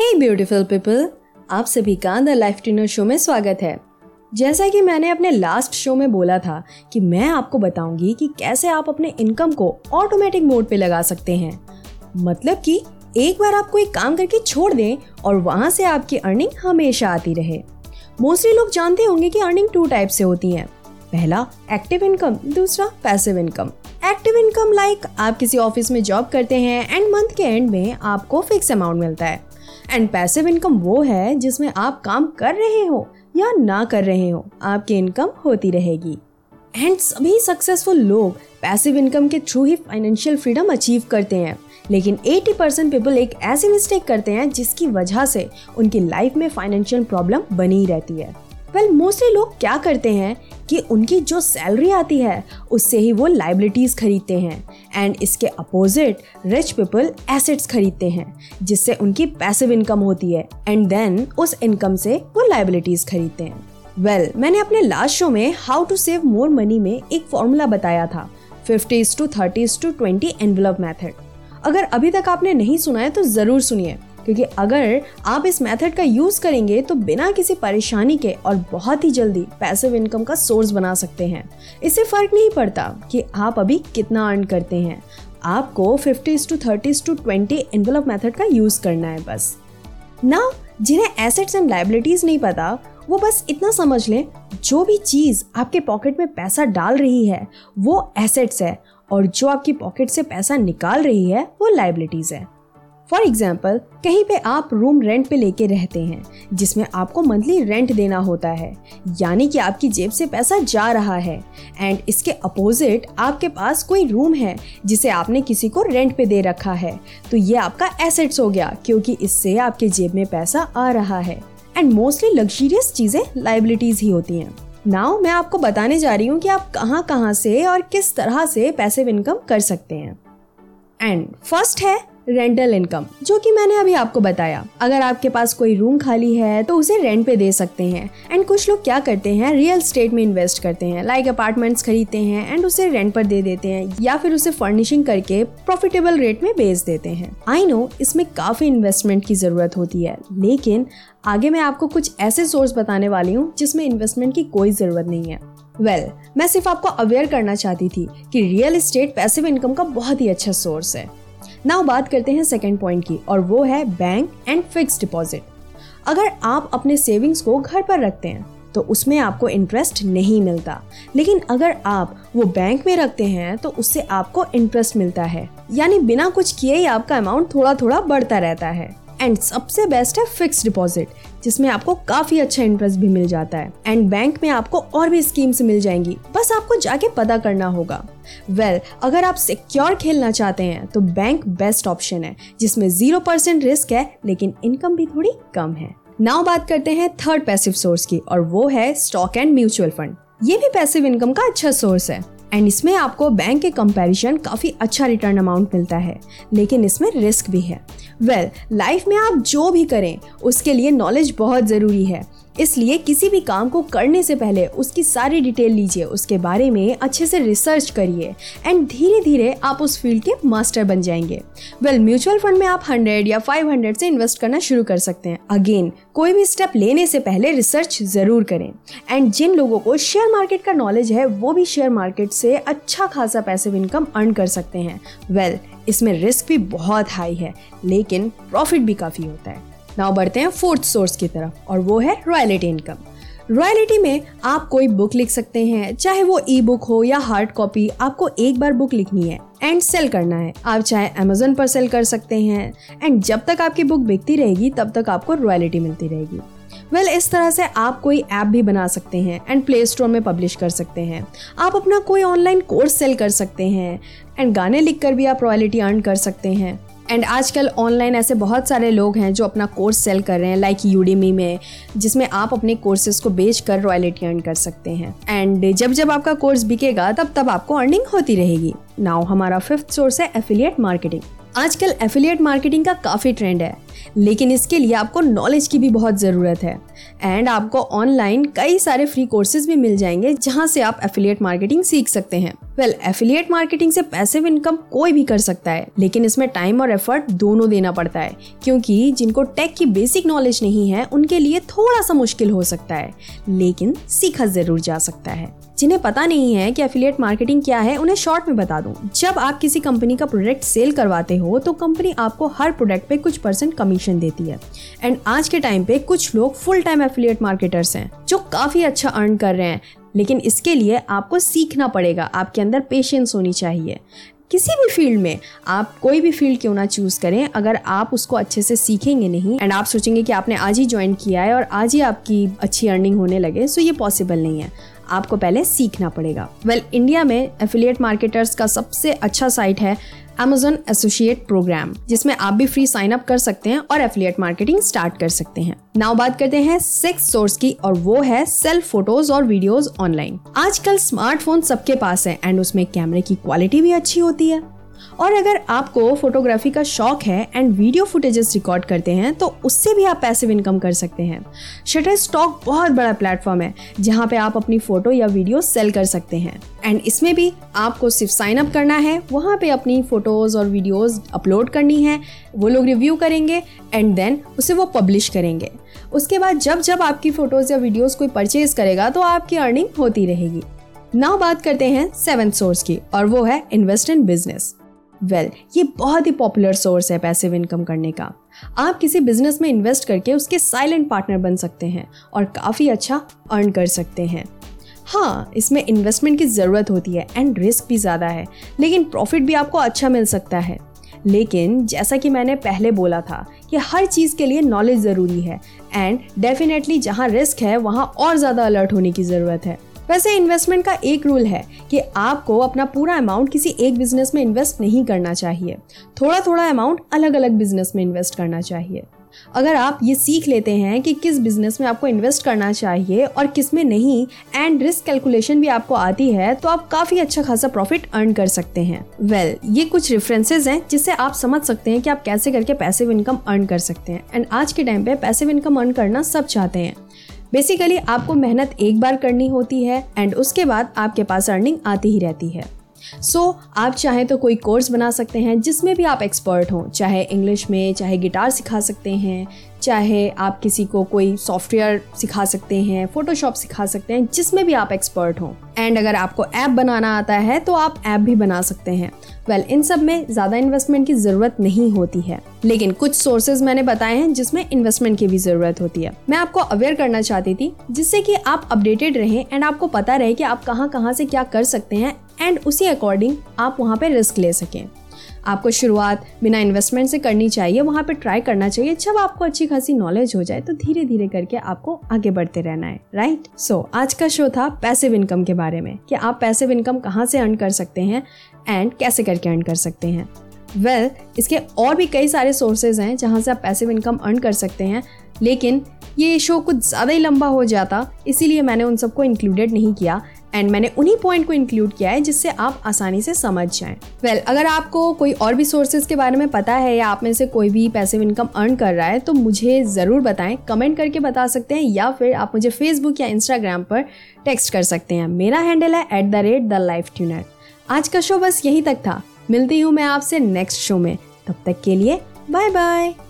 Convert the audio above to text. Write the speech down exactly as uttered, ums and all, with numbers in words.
हे beautiful people, आप सभी का द लाइफ ट्यूनर शो में स्वागत है। जैसा कि मैंने अपने लास्ट शो में बोला था कि मैं आपको बताऊंगी कि कैसे आप अपने इनकम को ऑटोमेटिक मोड पे लगा सकते हैं। मतलब कि एक बार आप कोई काम करके छोड़ दें और वहाँ से आपकी अर्निंग हमेशा आती रहे। मोस्टली लोग जानते होंगे कि अर्निंग टू टाइप से होती है, पहला एक्टिव इनकम, दूसरा passive income. Active income like आप किसी ऑफिस में जॉब करते हैं एंड मंथ के एंड में आपको फिक्स अमाउंट मिलता है। एंड पैसिव इनकम वो है जिसमें आप काम कर रहे हो या ना कर रहे हो, आपकी इनकम होती रहेगी। एंड सभी सक्सेसफुल लोग पैसिव इनकम के थ्रू ही फाइनेंशियल फ्रीडम अचीव करते हैं। लेकिन अस्सी परसेंट पीपल एक ऐसी मिस्टेक करते हैं जिसकी वजह से उनकी लाइफ में फाइनेंशियल प्रॉब्लम बनी रहती है। वेल, मोस्टली लोग क्या करते हैं कि उनकी जो सैलरी आती है उससे ही वो लाइबिलिटीज़ खरीदते हैं एंड इसके अपोजिट रिच पीपल एसेट्स खरीदते हैं जिससे उनकी पैसिव इनकम होती है एंड देन उस इनकम से वो लाइबिलिटीज़ खरीदते हैं। वेल well, मैंने अपने लास्ट शो में how to save more money में एक फॉर्मूला बताया था, fifty is to thirty is to twenty envelope method. अगर अभी तक आपने नहीं सुना है तो ज़रूर सुनिए, क्योंकि अगर आप इस मेथड का यूज करेंगे तो बिना किसी परेशानी के और बहुत ही जल्दी पैसिव इनकम का सोर्स बना सकते हैं। इससे फर्क नहीं पड़ता कि आप अभी कितना अर्न करते हैं, आपको fifty is to thirty is to twenty envelope method का यूज करना है बस। नाउ जिन्हें एसेट्स एंड लायबिलिटीज नहीं पता वो बस इतना समझ लें, जो भी चीज आपके पॉकेट में पैसा डाल रही है वो एसेट्स है और जो आपकी पॉकेट से पैसा निकाल रही है वो लायबिलिटीज है। फॉर एग्जाम्पल, कहीं पे आप रूम रेंट पे लेके रहते हैं जिसमें आपको मंथली रेंट देना होता है, यानी कि आपकी जेब से पैसा जा रहा है। एंड इसके अपोजिट आपके पास कोई रूम है जिसे आपने किसी को रेंट पे दे रखा है, तो ये आपका एसेट्स हो गया क्योंकि इससे आपके जेब में पैसा आ रहा है। एंड मोस्टली लग्जरियस चीज़ें लायबिलिटीज ही होती हैं। नाउ मैं आपको बताने जा रही हूँ कि आप कहाँ कहाँ से और किस तरह से पैसिव इनकम कर सकते हैं। एंड फर्स्ट है रेंटल इनकम, जो कि मैंने अभी आपको बताया। अगर आपके पास कोई रूम खाली है तो उसे रेंट पे दे सकते हैं। एंड कुछ लोग क्या करते हैं, रियल स्टेट में इन्वेस्ट करते हैं, लाइक अपार्टमेंट्स खरीदते हैं एंड उसे रेंट पर दे देते हैं या फिर उसे फर्निशिंग करके प्रॉफिटेबल रेट में बेच देते हैं। आई नो इसमें काफी इन्वेस्टमेंट की जरूरत होती है, लेकिन आगे मैं आपको कुछ ऐसे सोर्स बताने वाली हूँ जिसमें इन्वेस्टमेंट की कोई जरूरत नहीं है। वेल well, मैं सिर्फ आपको अवेयर करना चाहती थी कि रियल एस्टेट पैसिव इनकम का बहुत ही अच्छा सोर्स है। नाउ बात करते हैं सेकेंड पॉइंट की, और वो है बैंक एंड फिक्स डिपॉजिट। अगर आप अपने सेविंग्स को घर पर रखते हैं तो उसमें आपको इंटरेस्ट नहीं मिलता, लेकिन अगर आप वो बैंक में रखते हैं तो उससे आपको इंटरेस्ट मिलता है, यानी बिना कुछ किए ही आपका अमाउंट थोड़ा थोड़ा बढ़ता रहता है। एंड सबसे बेस्ट है फिक्स डिपॉजिट, जिसमें आपको काफी अच्छा इंटरेस्ट भी मिल जाता है एंड बैंक में आपको और भी स्कीम्स मिल जाएंगी, बस आपको जाके पता करना होगा। वेल well, अगर आप सिक्योर खेलना चाहते हैं तो बैंक बेस्ट ऑप्शन है, जिसमें जीरो परसेंट रिस्क है लेकिन इनकम भी थोड़ी कम है। नाउ बात करते हैं थर्ड पैसिव सोर्स की, और वो है स्टॉक एंड म्यूचुअल फंड। ये भी पैसिव इनकम का अच्छा सोर्स है एंड इसमें आपको बैंक के कंपैरिजन काफ़ी अच्छा रिटर्न अमाउंट मिलता है, लेकिन इसमें रिस्क भी है। वेल well, लाइफ में आप जो भी करें उसके लिए नॉलेज बहुत ज़रूरी है, इसलिए किसी भी काम को करने से पहले उसकी सारी डिटेल लीजिए, उसके बारे में अच्छे से रिसर्च करिए एंड धीरे धीरे आप उस फील्ड के मास्टर बन जाएंगे। वेल म्यूचुअल फंड में आप हंड्रेड या फाइव हंड्रेड से इन्वेस्ट करना शुरू कर सकते हैं। अगेन, कोई भी स्टेप लेने से पहले रिसर्च ज़रूर करें। एंड जिन लोगों को शेयर मार्केट का नॉलेज है वो भी शेयर मार्केट से अच्छा खासा पैसिव इनकम अर्न कर सकते हैं। वेल well, इसमें रिस्क भी बहुत हाई है लेकिन प्रॉफिट भी काफ़ी होता है। नाउ बढ़ते हैं फोर्थ सोर्स की तरफ, और वो है रॉयल्टी इनकम। रॉयल्टी में आप कोई बुक लिख सकते हैं, चाहे वो ई बुक हो या हार्ड कॉपी। आपको एक बार बुक लिखनी है एंड सेल करना है। आप चाहे अमेजोन पर सेल कर सकते हैं एंड जब तक आपकी बुक बिकती रहेगी तब तक आपको रॉयल्टी मिलती रहेगी। वेल well, इस तरह से आप कोई ऐप भी बना सकते हैं एंड प्ले स्टोर में पब्लिश कर सकते हैं। आप अपना कोई ऑनलाइन कोर्स सेल कर सकते हैं एंड गाने लिखकर भी आप रॉयल्टी अर्न कर सकते हैं। एंड आजकल ऑनलाइन ऐसे बहुत सारे लोग हैं जो अपना कोर्स सेल कर रहे हैं, लाइक यूडेमी में, जिसमें आप अपने कोर्सेज को बेचकर रॉयल्टी अर्न कर सकते हैं। एंड जब जब आपका कोर्स बिकेगा तब तब आपको अर्निंग होती रहेगी। नाउ हमारा फिफ्थ सोर्स है एफिलिएट मार्केटिंग। आजकल एफिलिएट मार्केटिंग का काफ़ी ट्रेंड है, लेकिन इसके लिए आपको नॉलेज की भी बहुत ज़रूरत है। एंड आपको ऑनलाइन कई सारे फ्री कोर्सेज भी मिल जाएंगे जहां से आप एफिलिएट मार्केटिंग सीख सकते हैं। वेल well, एफिलिएट मार्केटिंग से पैसिव इनकम कोई भी कर सकता है, लेकिन इसमें टाइम और एफर्ट दोनों देना पड़ता है, क्योंकि जिनको टेक की बेसिक नॉलेज नहीं है उनके लिए थोड़ा सा मुश्किल हो सकता है, लेकिन सीखा ज़रूर जा सकता है। जिन्हें पता नहीं है कि एफिलिएट मार्केटिंग क्या है, उन्हें शॉर्ट में बता दूं। जब आप किसी कंपनी का प्रोडक्ट सेल करवाते हो तो कंपनी आपको हर प्रोडक्ट पे कुछ परसेंट कमीशन देती है। एंड आज के टाइम पे कुछ लोग फुल टाइम एफिलिएट मार्केटर्स हैं जो काफ़ी अच्छा अर्न कर रहे हैं, लेकिन इसके लिए आपको सीखना पड़ेगा, आपके अंदर पेशेंस होनी चाहिए। किसी भी फील्ड में आप कोई भी फील्ड क्यों ना चूज करें, अगर आप उसको अच्छे से सीखेंगे नहीं एंड आप सोचेंगे कि आपने आज ही ज्वाइन किया है और आज ही आपकी अच्छी अर्निंग होने लगे, सो ये पॉसिबल नहीं है, आपको पहले सीखना पड़ेगा। वेल well, इंडिया में एफिलिएट मार्केटर्स का सबसे अच्छा साइट है Amazon Associate प्रोग्राम, जिसमें आप भी फ्री साइन अप कर सकते हैं और एफिलिएट मार्केटिंग स्टार्ट कर सकते हैं। नाउ बात करते हैं सिक्स सोर्स की, और वो है सेल्फ फोटोज और वीडियोस ऑनलाइन। आजकल स्मार्टफोन सबके पास है एंड उसमें कैमरे की क्वालिटी भी अच्छी होती है, और अगर आपको फोटोग्राफी का शौक है एंड वीडियो फुटेजेस रिकॉर्ड करते हैं तो उससे भी आप पैसिव इनकम कर सकते हैं। शटरस्टॉक बहुत बड़ा प्लेटफॉर्म है जहां पे आप अपनी फोटो या वीडियो सेल कर सकते हैं, एंड इसमें भी आपको सिर्फ साइन अप करना है, वहां पे अपनी फोटोज और वीडियोस अपलोड करनी है, वो लोग रिव्यू करेंगे एंड देन उसे वो पब्लिश करेंगे। उसके बाद जब जब आपकी फोटोज या वीडियोज कोई परचेज करेगा तो आपकी अर्निंग होती रहेगी। नाउ बात करते हैं सेवन सोर्स की, और वो है invest in business. Well well, ये बहुत ही पॉपुलर सोर्स है पैसिव इनकम करने का। आप किसी बिजनेस में इन्वेस्ट करके उसके साइलेंट पार्टनर बन सकते हैं और काफ़ी अच्छा अर्न कर सकते हैं। हाँ, इसमें इन्वेस्टमेंट की ज़रूरत होती है एंड रिस्क भी ज़्यादा है, लेकिन प्रॉफिट भी आपको अच्छा मिल सकता है। लेकिन जैसा कि मैंने पहले बोला था कि हर चीज़ के लिए नॉलेज ज़रूरी है, एंड डेफिनेटली जहाँ रिस्क है वहाँ और ज़्यादा अलर्ट होने की ज़रूरत है। वैसे इन्वेस्टमेंट का एक रूल है कि आपको अपना पूरा अमाउंट किसी एक बिजनेस में इन्वेस्ट नहीं करना चाहिए, थोड़ा थोड़ा अमाउंट अलग अलग बिजनेस में इन्वेस्ट करना चाहिए। अगर आप ये सीख लेते हैं कि किस बिजनेस में आपको इन्वेस्ट करना चाहिए और किस में नहीं, एंड रिस्क कैलकुलेशन भी आपको आती है, तो आप काफ़ी अच्छा खासा प्रॉफिट अर्न कर सकते हैं। वेल well, ये कुछ रेफरेंसेस हैं जिससे आप समझ सकते हैं कि आप कैसे करके पैसिव इनकम अर्न कर सकते हैं। एंड आज के टाइम पे पैसिव इनकम अर्न करना सब चाहते हैं। बेसिकली आपको मेहनत एक बार करनी होती है एंड उसके बाद आपके पास अर्निंग आती ही रहती है। सो so, आप चाहे तो कोई कोर्स बना सकते हैं जिसमें भी आप एक्सपर्ट हों, चाहे इंग्लिश में, चाहे गिटार सिखा सकते हैं, चाहे आप किसी को कोई सॉफ्टवेयर सिखा सकते हैं, फोटोशॉप सिखा सकते हैं, जिसमें भी आप एक्सपर्ट हों। एंड अगर आपको ऐप बनाना आता है तो आप ऐप भी बना सकते हैं। वेल well, इन सब में ज़्यादा इन्वेस्टमेंट की ज़रूरत नहीं होती है, लेकिन कुछ सोर्सेज मैंने बताए हैं जिसमें इन्वेस्टमेंट की भी ज़रूरत होती है। मैं आपको अवेयर करना चाहती थी जिससे कि आप अपडेटेड रहें एंड आपको पता रहे कि आप कहाँ कहाँ से क्या कर सकते हैं एंड उसी अकॉर्डिंग आप वहाँ पे रिस्क ले सकें। आपको शुरुआत बिना इन्वेस्टमेंट से करनी चाहिए, वहाँ पे ट्राई करना चाहिए। जब आपको अच्छी खासी नॉलेज हो जाए तो धीरे धीरे करके आपको आगे बढ़ते रहना है, राइट? सो so, आज का शो था पैसिव इनकम के बारे में कि आप पैसिव इनकम कहाँ से अर्न कर सकते हैं एंड कैसे करके अर्न कर सकते हैं। वेल well, इसके और भी कई सारे सोर्सेज हैं जहाँ से आप पैसिव इनकम अर्न कर सकते हैं, लेकिन ये शो कुछ ज़्यादा ही लंबा हो जाता, इसीलिए मैंने उन सबको इंक्लूडेड नहीं किया एंड मैंने उन्हीं पॉइंट को इंक्लूड किया है जिससे आप आसानी से समझ जाएं। वेल well, अगर आपको कोई और भी सोर्सेज के बारे में पता है या आप में से कोई भी पैसिव इनकम अर्न कर रहा है तो मुझे ज़रूर बताएं, कमेंट करके बता सकते हैं, या फिर आप मुझे फेसबुक या इंस्टाग्राम पर टेक्स्ट कर सकते हैं। मेरा हैंडल है at the rate the life tuner. आज का शो बस यहीं तक था, मिलती हूँ मैं आपसे नेक्स्ट शो में, तब तक के लिए बाय बाय।